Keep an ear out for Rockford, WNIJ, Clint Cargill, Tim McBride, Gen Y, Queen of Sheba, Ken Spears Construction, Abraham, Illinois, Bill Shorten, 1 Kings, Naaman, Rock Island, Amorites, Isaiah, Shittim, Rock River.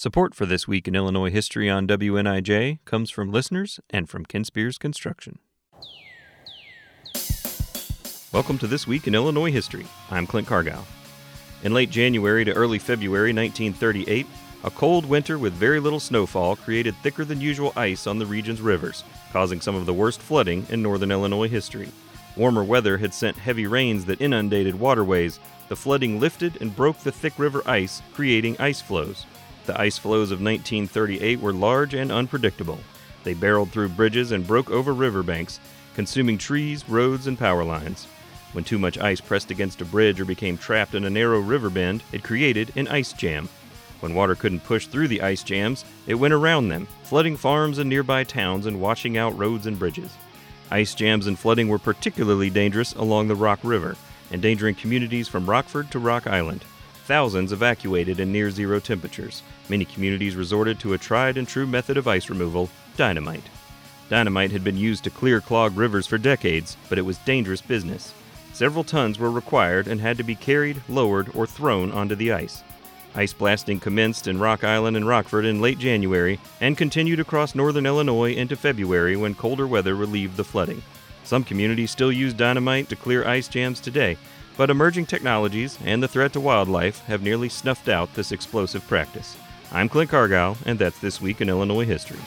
Support for This Week in Illinois History on WNIJ comes from listeners and from Ken Spears Construction. Welcome to This Week in Illinois History. I'm Clint Cargill. In late January to early February 1938, a cold winter with very little snowfall created thicker than usual ice on the region's rivers, causing some of the worst flooding in northern Illinois history. Warmer weather had sent heavy rains that inundated waterways. The flooding lifted and broke the thick river ice, creating ice floes. The ice floes of 1938 were large and unpredictable. They barreled through bridges and broke over riverbanks, consuming trees, roads, and power lines. When too much ice pressed against a bridge or became trapped in a narrow river bend, it created an ice jam. When water couldn't push through the ice jams, it went around them, flooding farms and nearby towns and washing out roads and bridges. Ice jams and flooding were particularly dangerous along the Rock River, endangering communities from Rockford to Rock Island. Thousands evacuated in near-zero temperatures. Many communities resorted to a tried-and-true method of ice removal, dynamite. Dynamite had been used to clear clogged rivers for decades, but it was dangerous business. Several tons were required and had to be carried, lowered, or thrown onto the ice. Ice blasting commenced in Rock Island and Rockford in late January and continued across northern Illinois into February when colder weather relieved the flooding. Some communities still use dynamite to clear ice jams today, but emerging technologies and the threat to wildlife have nearly snuffed out this explosive practice. I'm Clint Cargill, and that's This Week in Illinois History.